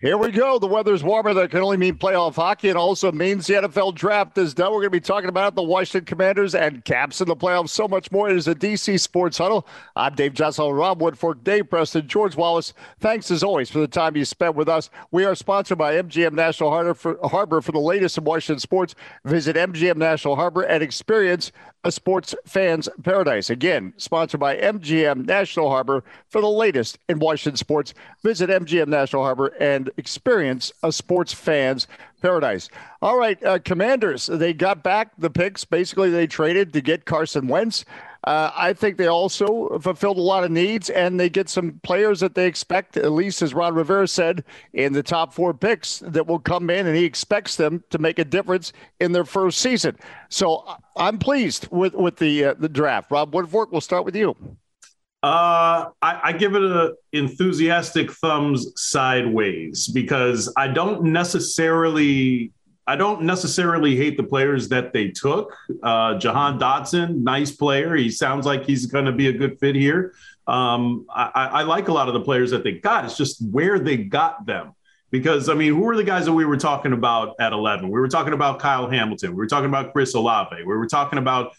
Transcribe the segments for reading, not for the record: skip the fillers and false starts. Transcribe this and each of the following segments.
Here we go. The weather's warmer. That can only mean playoff hockey. It also means the NFL draft is done. We're going to be talking about the Washington Commanders and Caps in the playoffs. So much more. It is a DC Sports Huddle. I'm Dave Johnson, Rob Woodfork, Dave Preston, George Wallace. Thanks, as always, for the time you spent with us. We are sponsored by MGM National Harbor for the latest in Washington sports. Visit MGM National Harbor and experience a sports fan's paradise. Again, sponsored by MGM National Harbor for the latest in Washington sports. Visit MGM National Harbor and experience a sports fan's paradise. All right, Commanders, they got back the picks. Basically, they traded to get Carson Wentz. I think they also fulfilled a lot of needs, and they get some players that they expect, at least as Ron Rivera said, in the top four picks that will come in, and he expects them to make a difference in their first season. So I'm pleased with the draft. Rob Woodfork, we'll start with you. I give it an enthusiastic thumbs sideways because I don't necessarily hate the players that they took. Jahan Dotson, nice player. He sounds like he's going to be a good fit here. I like a lot of the players that they got. It's just where they got them. Because, I mean, who were the guys that we were talking about at 11? We were talking about Kyle Hamilton. We were talking about Chris Olave. We were talking about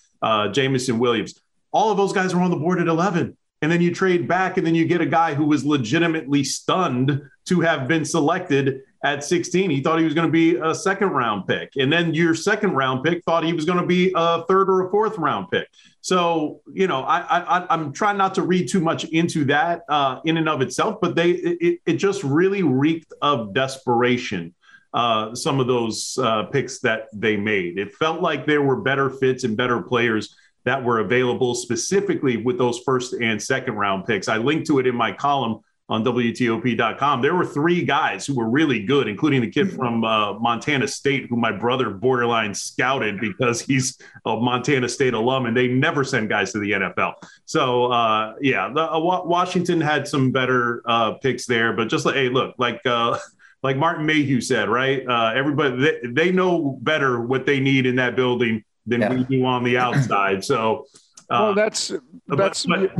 Jamison Williams. All of those guys were on the board at 11. And then you trade back, and then you get a guy who was legitimately stunned to have been selected at 16. He thought he was going to be a second-round pick. And then your second-round pick thought he was going to be a third or a fourth-round pick. So, you know, I'm trying not to read too much into that in and of itself, but it just really reeked of desperation, some of those picks that they made. It felt like there were better fits and better players that were available specifically with those first and second round picks. I linked to it in my column on WTOP.com. There were three guys who were really good, including the kid from Montana State, who my brother borderline scouted because he's a Montana State alum and they never send guys to the NFL. So Washington had some better picks there, but just like, hey, look, like Martin Mayhew said, right? Everybody, they know better what they need in that building than we do on the outside. So well, but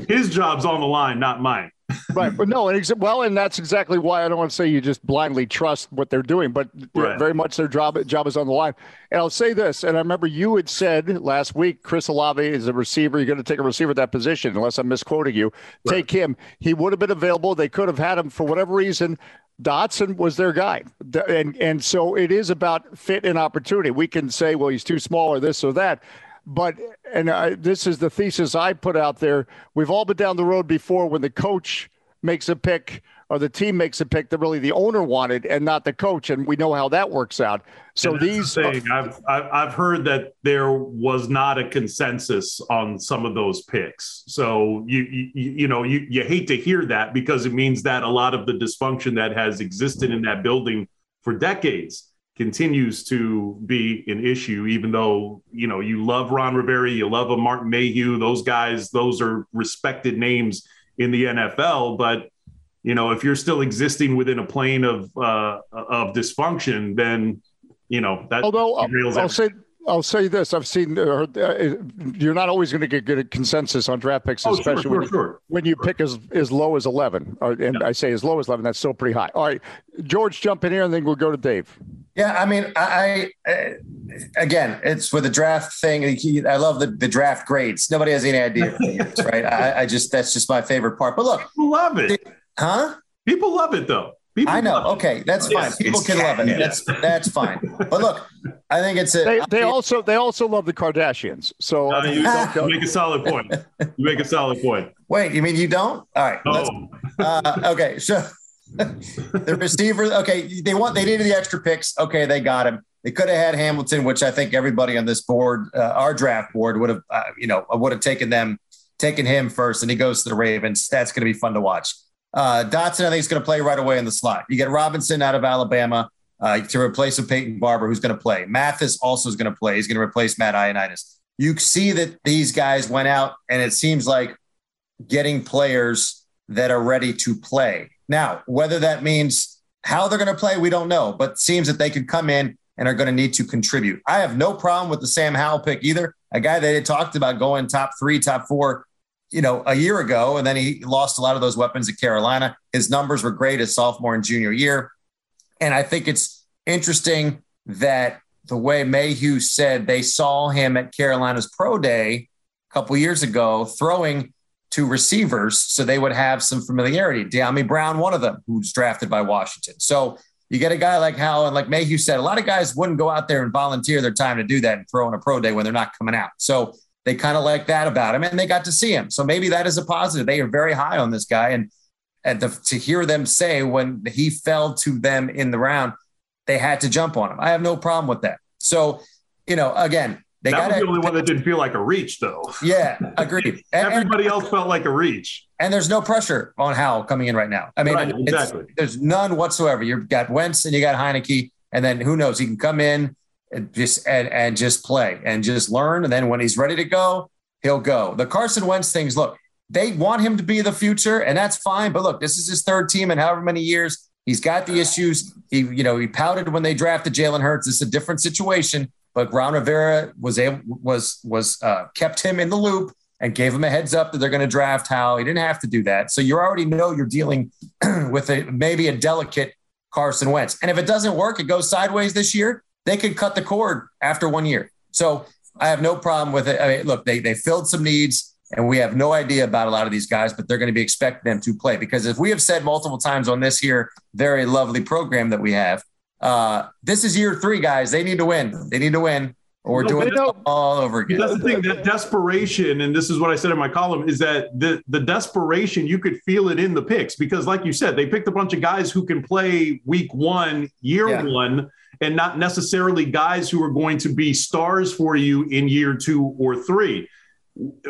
his job's on the line, not mine. Right. But no, and that's exactly why I don't want to say you just blindly trust what they're doing, but right, very much their job is on the line. And I'll say this, and I remember you had said last week, Chris Olave is a receiver. You're going to take a receiver at that position, unless I'm misquoting you. Right. Take him. He would have been available. They could have had him for whatever reason. Dotson was their guy. And so it is about fit and opportunity. We can say, well, he's too small or this or that. But, this is the thesis I put out there. We've all been down the road before when the coach makes a pick or the team makes a pick that really the owner wanted and not the coach. And we know how that works out. So I've heard that there was not a consensus on some of those picks. So, you hate to hear that because it means that a lot of the dysfunction that has existed in that building for decades continues to be an issue, even though, you love Ron Rivera, you love a Martin Mayhew, those guys, those are respected names in the NFL. But, if you're still existing within a plane of dysfunction, then, that. Although I'll say this, I've seen you're not always going to get good consensus on draft picks, especially when you pick as low as 11. I say as low as 11, that's still pretty high. All right, George, jump in here and then we'll go to Dave. Yeah, I mean, I again, it's with the draft thing. I love the draft grades. Nobody has any idea, right? I that's just my favorite part. But look, people love it, huh? People love it, though. People I know. Okay, that's fine. Yes, people can love it. Yeah. That's fine. But look, I think it's they also love the Kardashians. So you make a solid point. You make a solid point. Wait, you mean you don't? All right. Oh. Okay, so. The receiver, okay, they needed the extra picks. Okay, they got him. They could have had Hamilton, which I think everybody on this board, our draft board, would have, taken him first, and he goes to the Ravens. That's going to be fun to watch. Dotson, I think, is going to play right away in the slot. You get Robinson out of Alabama to replace with Peyton Barber, who's going to play. Mathis also is going to play. He's going to replace Matt Ioannidis. You see that these guys went out, and it seems like getting players that are ready to play. Now, whether that means how they're going to play, we don't know, but it seems that they could come in and are going to need to contribute. I have no problem with the Sam Howell pick either, a guy that had talked about going top three, top four, a year ago, and then he lost a lot of those weapons at Carolina. His numbers were great his sophomore and junior year. And I think it's interesting that the way Mayhew said they saw him at Carolina's Pro Day a couple years ago throwing to receivers, so they would have some familiarity. Dyami Brown, one of them, who's drafted by Washington. So you get a guy like Howell, and like Mayhew said, a lot of guys wouldn't go out there and volunteer their time to do that and throw on a pro day when they're not coming out. So they kind of like that about him, and they got to see him. So maybe that is a positive. They are very high on this guy. And to hear them say when he fell to them in the round, they had to jump on him. I have no problem with that. So, you know, again, they got the only one that didn't feel like a reach, though. Yeah, agreed. Everybody else felt like a reach. And there's no pressure on Howell coming in right now. I mean, right, exactly. There's none whatsoever. You've got Wentz and you got Heinicke, and then who knows? He can come in and just play and just learn. And then when he's ready to go, he'll go. The Carson Wentz things, look, they want him to be the future, and that's fine. But look, this is his third team in however many years. He's got the issues. He pouted when they drafted Jalen Hurts. It's a different situation. But Ron Rivera was kept him in the loop and gave him a heads up that they're going to draft Howell. He didn't have to do that. So you already know you're dealing with maybe a delicate Carson Wentz. And if it doesn't work, it goes sideways this year, they could cut the cord after 1 year. So I have no problem with it. I mean, look, they filled some needs, and we have no idea about a lot of these guys, but they're going to be expecting them to play. Because as we have said multiple times on this here very lovely program that we have, this is year three, guys. They need to win. Or we're doing it all over again. That's the thing, that desperation, and this is what I said in my column, is that the desperation, you could feel it in the picks. Because like you said, they picked a bunch of guys who can play week one, year one, and not necessarily guys who are going to be stars for you in year two or three.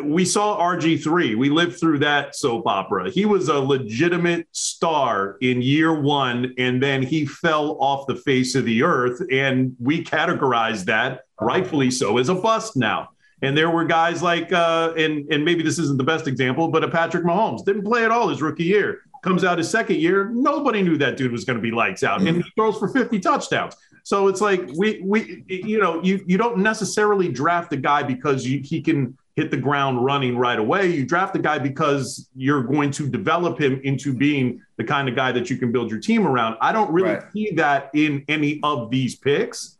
We saw RG3. We lived through that soap opera. He was a legitimate star in year one, and then he fell off the face of the earth, and we categorized that, rightfully so, as a bust now. And there were guys like, and maybe this isn't the best example, but a Patrick Mahomes didn't play at all his rookie year. Comes out his second year, nobody knew that dude was going to be lights out, and he throws for 50 touchdowns. So it's like we you don't necessarily draft a guy because he can hit the ground running right away. You draft the guy because you're going to develop him into being the kind of guy that you can build your team around. I don't really see that in any of these picks.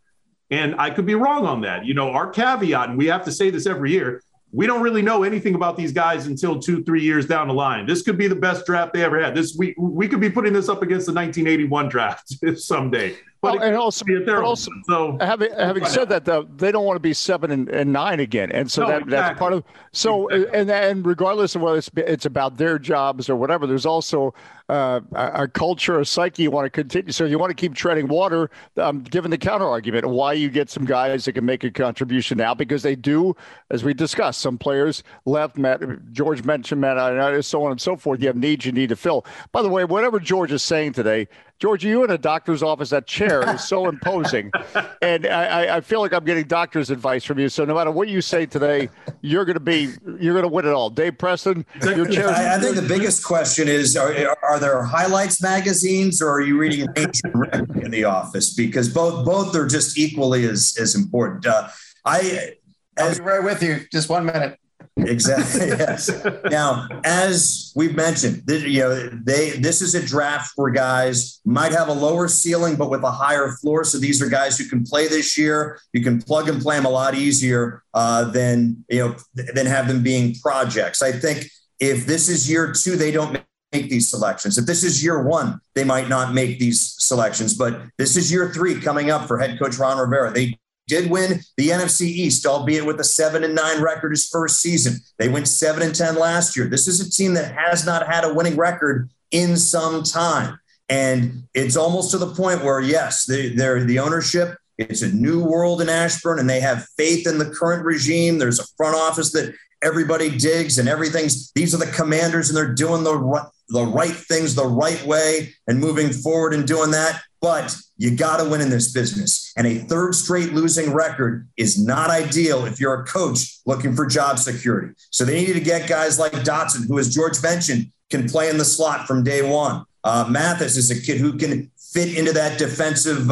And I could be wrong on that. You know, our caveat, and we have to say this every year, we don't really know anything about these guys until 2-3 years down the line. This could be the best draft they ever had. This we could be putting this up against the 1981 draft someday. But having said that, though, they don't want to be 7-9 again, and so that's part of. So and regardless of whether it's about their jobs or whatever, there's also a culture, a psyche you want to continue. So you want to keep treading water, given the counter argument why you get some guys that can make a contribution now, because they do, as we discussed, some players left. George mentioned Matt, and so on and so forth. You have needs you need to fill. By the way, whatever George is saying today. George, you in a doctor's office, that chair is so imposing. And I feel like I'm getting doctor's advice from you. So no matter what you say today, you're going to win it all. Dave Preston, your chair. I think the biggest question is, are there highlights magazines, or are you reading an ancient record in the office? Because both are just equally as important. I'll be right with you. Just 1 minute. Exactly. Yes. Now, as we've mentioned, this is a draft for guys might have a lower ceiling, but with a higher floor. So these are guys who can play this year. You can plug and play them a lot easier than have them being projects. I think if this is year two, they don't make these selections. If this is year one, they might not make these selections. But this is year three coming up for head coach Ron Rivera. They did win the NFC East, albeit with a 7-9 record his first season. They went 7-10 last year. This is a team that has not had a winning record in some time. And it's almost to the point where, yes, they're the ownership. It's a new world in Ashburn, and they have faith in the current regime. There's a front office that everybody digs, and everything's – these are the Commanders, and they're doing the right things the right way and moving forward and doing that. But you got to win in this business. And a third straight losing record is not ideal if you're a coach looking for job security. So they needed to get guys like Dotson, who, as George mentioned, can play in the slot from day one. Mathis is a kid who can fit into that defensive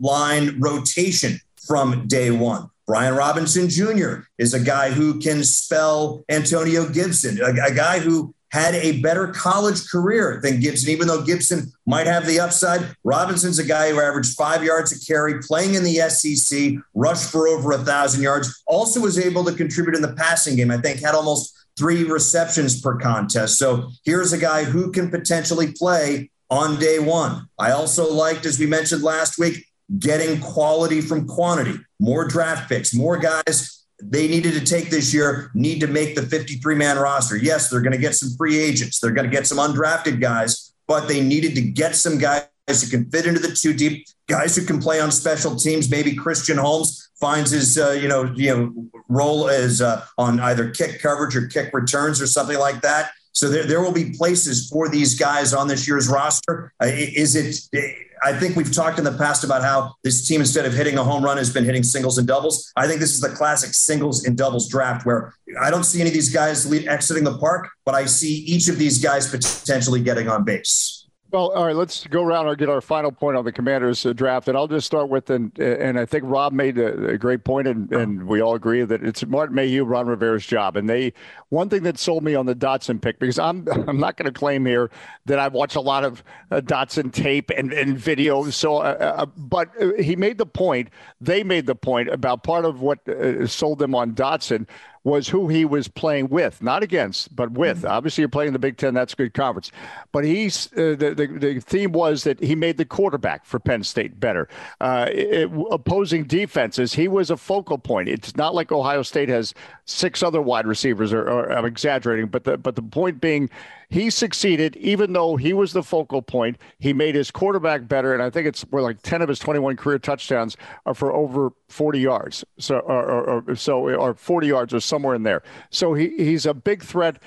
line rotation from day one. Brian Robinson Jr. is a guy who can spell Antonio Gibson, a guy who had a better college career than Gibson, even though Gibson might have the upside. Robinson's a guy who averaged 5 yards a carry, playing in the SEC, rushed for over 1,000 yards, also was able to contribute in the passing game. I think had almost 3 receptions per contest. So here's a guy who can potentially play on day one. I also liked, as we mentioned last week, getting quality from quantity, more draft picks, more guys they needed to take this year, need to make the 53-man roster. Yes, they're going to get some free agents. They're going to get some undrafted guys, but they needed to get some guys who can fit into the 2 deep, guys who can play on special teams. Maybe Christian Holmes finds his role as on either kick coverage or kick returns or something like that. So there will be places for these guys on this year's roster. I think we've talked in the past about how this team, instead of hitting a home run, has been hitting singles and doubles. I think this is the classic singles and doubles draft, where I don't see any of these guys exiting the park, but I see each of these guys potentially getting on base. Well, all right, let's go around and get our final point on the Commanders draft. And I'll just start with, and I think Rob made a great point, and we all agree that it's Martin Mayhew, Ron Rivera's job. And one thing that sold me on the Dotson pick, because I'm not going to claim here that I've watched a lot of Dotson tape and video. So, but they made the point about part of what sold them on Dotson was who he was playing with, not against, but with. Mm-hmm. Obviously, you're playing the Big Ten. That's a good conference. But the theme was that he made the quarterback for Penn State better. Opposing defenses, he was a focal point. It's not like Ohio State has 6 other wide receivers, or I'm exaggerating, but the point being, he succeeded even though he was the focal point. He made his quarterback better, and I think it's more like 10 of his 21 career touchdowns are for over 40 yards, or 40 yards or somewhere in there. So he's a big threat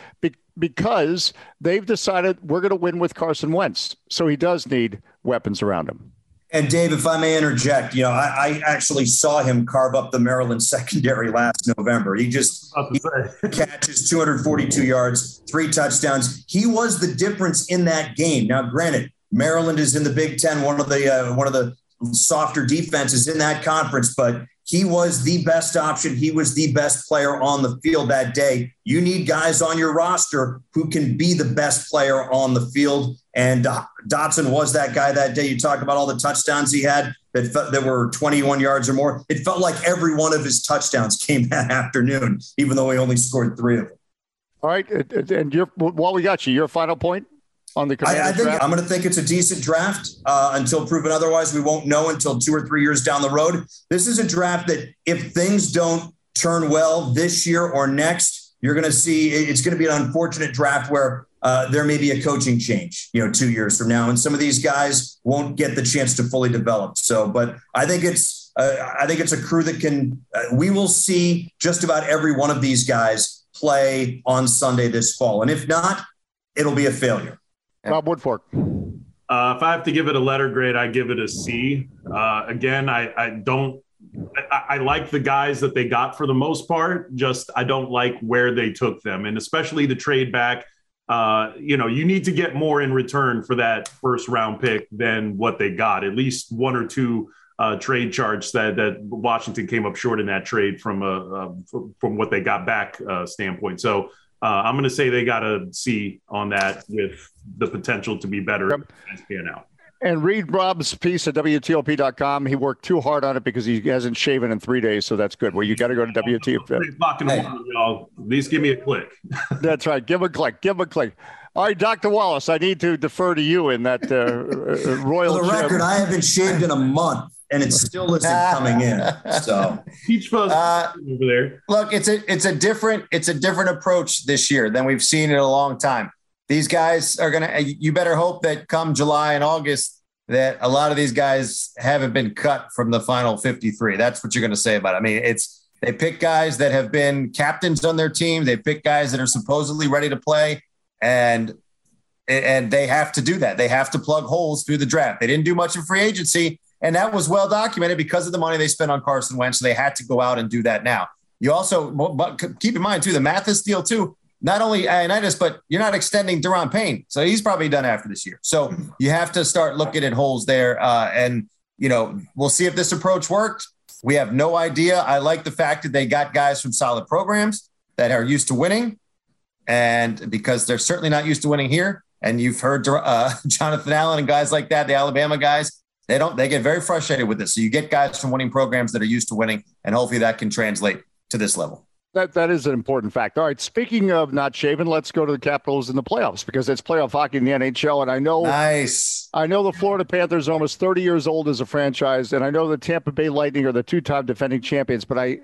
because they've decided we're going to win with Carson Wentz. So he does need weapons around him. And Dave, if I may interject, I actually saw him carve up the Maryland secondary last November. He catches 242 yards, 3 touchdowns. He was the difference in that game. Now, granted, Maryland is in the Big Ten, one of the softer defenses in that conference, but he was the best option. He was the best player on the field that day. You need guys on your roster who can be the best player on the field. And Dotson was that guy that day. You talk about all the touchdowns he had that were 21 yards or more. It felt like every one of his touchdowns came that afternoon, even though he only scored 3 of them. All right. And while we got you, your final point on the Commanders draft? I'm going to think it's a decent draft until proven otherwise. We won't know until 2 or 3 years down the road. This is a draft that if things don't turn well this year or next, you're going to see it's going to be an unfortunate draft where there may be a coaching change, 2 years from now, and some of these guys won't get the chance to fully develop. So, but I think it's a crew that can. We will see just about every one of these guys play on Sunday this fall, and if not, it'll be a failure. Rob Woodfork. If I have to give it a letter grade, I give it a C. Again, I like the guys that they got for the most part. Just I don't like where they took them, and especially the trade back. You need to get more in return for that first round pick than what they got. At least 1 or 2 trade charts that Washington came up short in that trade from what they got back standpoint. So I'm going to say they got a C on that, with the potential to be better. Yep. And read Rob's piece at WTOP.com. He worked too hard on it because he hasn't shaven in 3 days, so that's good. Well, you got to go to WTOP. Hey. Y'all. At least give me a click. That's right. Give a click. All right, Dr. Wallace, I need to defer to you in that royal. For the record, I haven't shaved in a month, and it still isn't coming in. So each post over there. Look, it's a different approach this year than we've seen in a long time. These guys are you better hope that come July and August that a lot of these guys haven't been cut from the final 53. That's what you're going to say about it. I mean, they pick guys that have been captains on their team. They pick guys that are supposedly ready to play, and they have to do that. They have to plug holes through the draft. They didn't do much in free agency, and that was well documented because of the money they spent on Carson Wentz. So they had to go out and do that now. You also keep in mind, too, the Mathis deal, too. Not only Ionitis, but you're not extending Deron Payne. So he's probably done after this year. So you have to start looking at holes there. And we'll see if this approach worked. We have no idea. I like the fact that they got guys from solid programs that are used to winning. And because they're certainly not used to winning here. And you've heard Jonathan Allen and guys like that, the Alabama guys, they get very frustrated with this. So you get guys from winning programs that are used to winning, and hopefully that can translate to this level. That is an important fact. All right, speaking of not shaven, let's go to the Capitals in the playoffs, because it's playoff hockey in the NHL. And I know, nice. I know the Florida Panthers are almost 30 years old as a franchise, and I know the Tampa Bay Lightning are the two-time defending champions, but I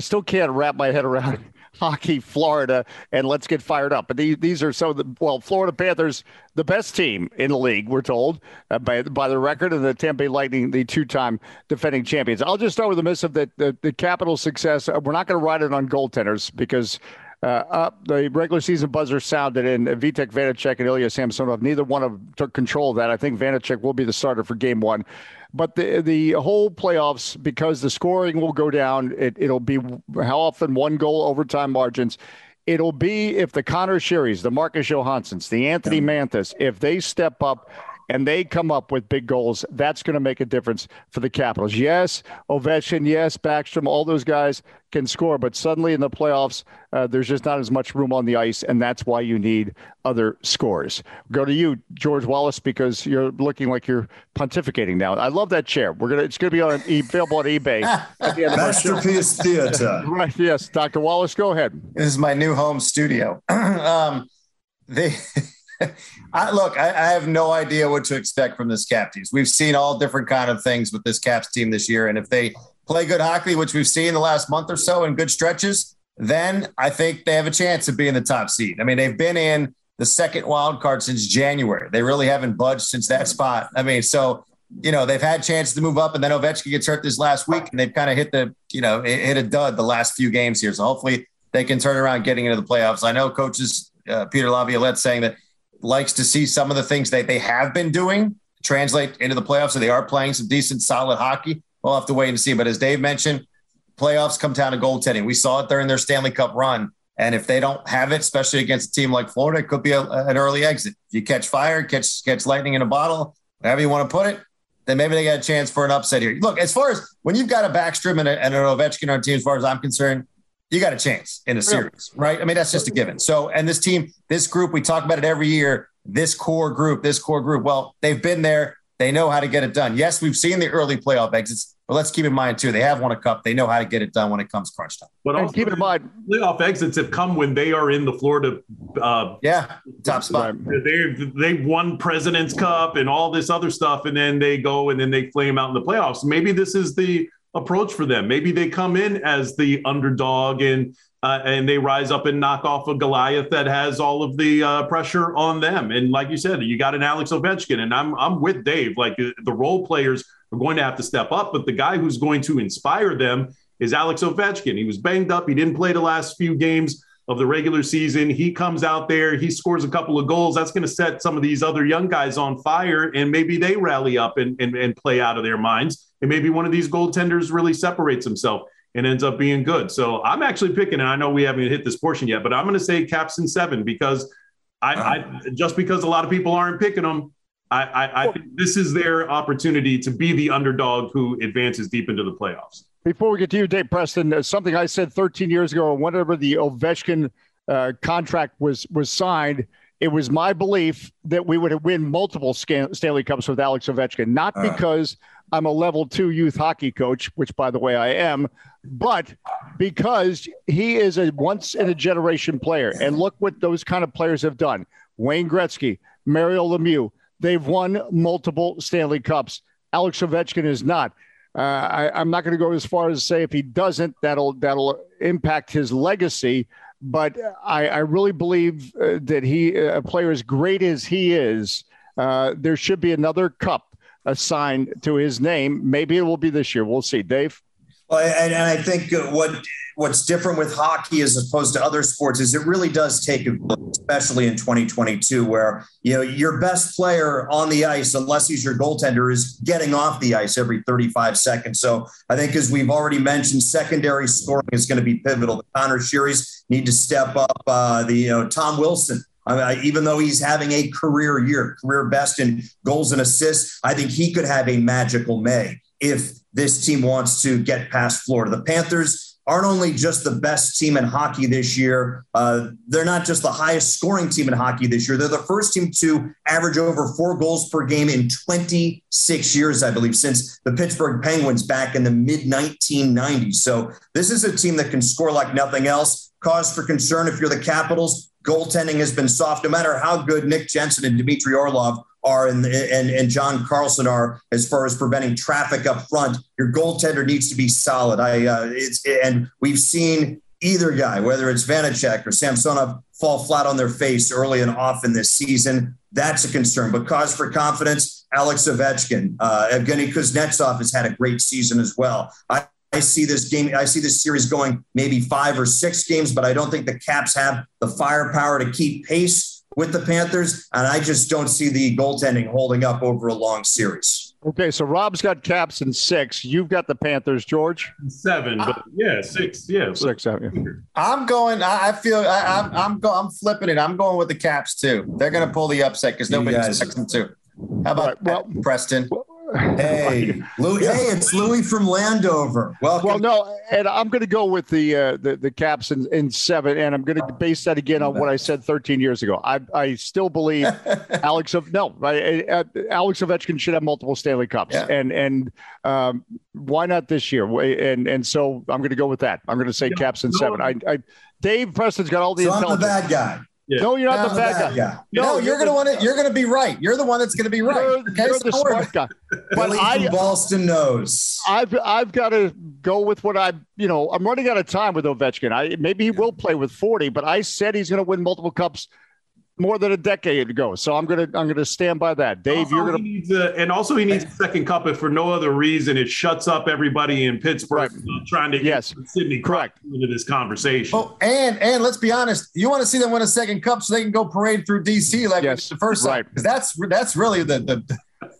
still can't wrap my head around hockey, Florida, and let's get fired up. But these are some of the, well, Florida Panthers, the best team in the league, we're told, by the record, and the Tampa Bay Lightning, the two-time defending champions. I'll just start with the miss of the Capitals' success. We're not going to ride it on goaltenders, because the regular season buzzer sounded, and Vitek Vanacek and Ilya Samsonov, neither one of them took control of that. I think Vanacek will be the starter for game one. But the whole playoffs, because the scoring will go down, it'll be how often one goal overtime margins. It'll be if the Connor Shearys, the Marcus Johanssons, the Anthony Mantas, if they step up and they come up with big goals, that's going to make a difference for the Capitals. Yes, Ovechkin, yes, Backstrom, all those guys can score. But suddenly in the playoffs, there's just not as much room on the ice, and that's why you need other scores. Go to you, George Wallace, because you're looking like you're pontificating now. I love that chair. It's going to be on available on eBay. At the end of Masterpiece Theater. Right. Yes, Dr. Wallace, go ahead. This is my new home studio. I have no idea what to expect from this Caps team. We've seen all different kind of things with this Caps team this year, and if they play good hockey, which we've seen the last month or so in good stretches, then I think they have a chance of being the top seed. I mean, they've been in the second wild card since January. They really haven't budged since that spot. I mean, so, you know, they've had chances to move up, and then Ovechkin gets hurt this last week, and they've kind of hit a dud the last few games here. So hopefully they can turn around getting into the playoffs. I know coaches Peter Laviolette saying that likes to see some of the things that they have been doing translate into the playoffs. So they are playing some decent, solid hockey. We'll have to wait and see. But as Dave mentioned, playoffs come down to goaltending. We saw it during their Stanley Cup run. And if they don't have it, especially against a team like Florida, it could be an early exit. If you catch fire, catch lightning in a bottle, whatever you want to put it, then maybe they got a chance for an upset here. Look, as far as when you've got a Backstrom and an Ovechkin on team, as far as I'm concerned, you got a chance in a series, right? I mean, that's just a given. So, and this team, this group, we talk about it every year, this core group, well, they've been there. They know how to get it done. Yes, we've seen the early playoff exits, but let's keep in mind, too, they have won a cup. They know how to get it done when it comes crunch time. But also, keep in mind, playoff exits have come when they are in the Florida top spot. They've won President's Cup and all this other stuff, and then they go and then they flame out in the playoffs. Maybe this is the approach for them. Maybe they come in as the underdog and they rise up and knock off a Goliath that has all of the pressure on them. And like you said, you got an Alex Ovechkin, and I'm with Dave. Like, the role players are going to have to step up, but the guy who's going to inspire them is Alex Ovechkin. He was banged up. He didn't play the last few games of the regular season. He comes out there, he scores a couple of goals. That's going to set some of these other young guys on fire, and maybe they rally up and play out of their minds. And maybe one of these goaltenders really separates himself and ends up being good. So I'm actually picking, and I know we haven't hit this portion yet, but I'm going to say Caps in 7, because I just because a lot of people aren't picking them, I think this is their opportunity to be the underdog who advances deep into the playoffs. Before we get to you, Dave Preston, something I said 13 years ago, whenever the Ovechkin contract was signed, it was my belief that we would win multiple Stanley Cups with Alex Ovechkin, not because I'm a level 2 youth hockey coach, which, by the way, I am, but because he is a once-in-a-generation player. And look what those kind of players have done. Wayne Gretzky, Mario Lemieux, they've won multiple Stanley Cups. Alex Ovechkin is not. I'm not going to go as far as to say if he doesn't, that'll impact his legacy. But I really believe that a player as great as he is, there should be another cup assigned to his name. Maybe it will be this year. We'll see, Dave. Well, and I think what's different with hockey as opposed to other sports is it really does take a blow, especially in 2022, where, you know, your best player on the ice, unless he's your goaltender, is getting off the ice every 35 seconds. So I think, as we've already mentioned, secondary scoring is going to be pivotal. The Connor Shearys need to step up. Tom Wilson, I mean, even though he's having a career year, career best in goals and assists, I think he could have a magical May if this team wants to get past Florida. The Panthers aren't only just the best team in hockey this year, they're not just the highest scoring team in hockey this year. They're the first team to average over 4 goals per game in 26 years, I believe, since the Pittsburgh Penguins back in the mid-1990s. So this is a team that can score like nothing else. Cause for concern if you're the Capitals. Goaltending has been soft, no matter how good Nick Jensen and Dmitry Orlov are and John Carlson are as far as preventing traffic up front. Your goaltender needs to be solid. And we've seen either guy, whether it's Vanacek or Samsonov, fall flat on their face early and often this season. That's a concern. But cause for confidence, Alex Ovechkin. Evgeny Kuznetsov has had a great season as well. I see this game. I see this series going maybe 5 or 6 games, but I don't think the Caps have the firepower to keep pace with the Panthers. And I just don't see the goaltending holding up over a long series. Okay. So Rob's got Caps in 6. You've got the Panthers, George. 7. But yeah. 6. Yeah. 6 out. Yeah. I'm flipping it. I'm going with the Caps too. They're going to pull the upset because nobody expects them to. How about Preston? Hey, Louis, yeah. Hey, it's Louis from Landover. Welcome. Well, no, and I'm going to go with the Caps in 7, and I'm going to base that again on what I said 13 years ago. I still believe Alex Ovechkin should have multiple Stanley Cups, and why not this year? And so I'm going to go with that. I'm going to say Caps in 7. Dave Preston's got all the intelligence. I'm the bad guy. Yeah. No, you're not the bad guy. No, you're going to be right. You're the one that's going to be right. You're the smart guy. But Boston knows. I've got to go with what I'm running out of time with Ovechkin. Maybe he will play with 40, but I said he's going to win multiple cups more than a decade ago. So I'm going to stand by that. Dave, also, he needs a second cup if for no other reason it shuts up everybody in Pittsburgh trying to get Sidney Crosby into this conversation. Oh, and let's be honest, you want to see them win a second cup so they can go parade through DC like the first time. Because that's really the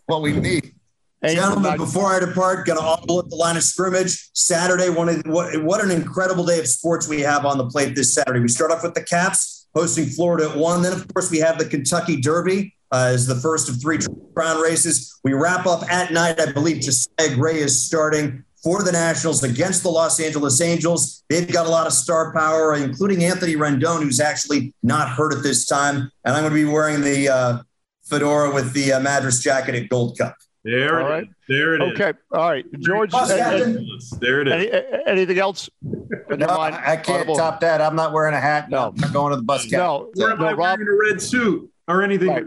what we need. Hey, gentlemen, before I depart, going to audible at the line of scrimmage Saturday. What an incredible day of sports we have on the plate this Saturday. We start off with the Caps hosting Florida at 1. Then, of course, we have the Kentucky Derby as the first of 3 crown races. We wrap up at night. I believe Josiah Gray is starting for the Nationals against the Los Angeles Angels. They've got a lot of star power, including Anthony Rendon, who's actually not hurt at this time. And I'm going to be wearing the fedora with the Madras jacket at Gold Cup. There all it right. is. There it okay. is. Okay. All right. George. There it is. Anything else? No, I can't top that. I'm not wearing a hat. No. I'm going to the bus cap. No. Wearing a red suit or anything. Right.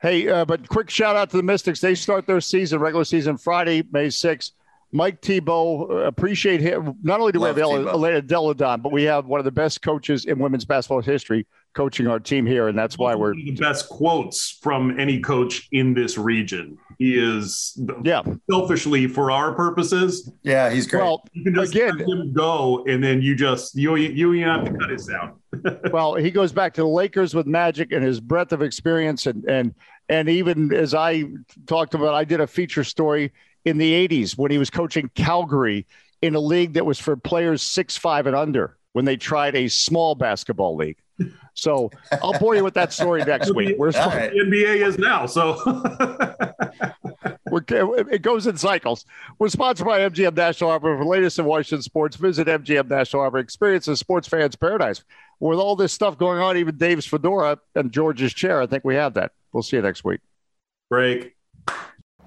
Hey, but quick shout out to the Mystics. They start their regular season, Friday, May 6th. Mike Tebow, appreciate him. Not only do we have Elena Deladon, but we have one of the best coaches in women's basketball history coaching our team here, and that's why we're the best quotes from any coach in this region. He is selfishly for our purposes. Yeah, he's great. Well, you can just let him go, and then you have to cut his sound. Well, he goes back to the Lakers with Magic and his breadth of experience, and even as I talked about, I did a feature story in the 80s when he was coaching Calgary in a league that was for players 6'5" and under when they tried a small basketball league. So I'll bore you with that story next week. We're the NBA is now, so it goes in cycles. We're sponsored by MGM National Harbor. For the latest in Washington sports, visit MGM National Harbor. Experience a sports fan's paradise. With all this stuff going on, even Dave's fedora and George's chair, I think we have that. We'll see you next week. Break.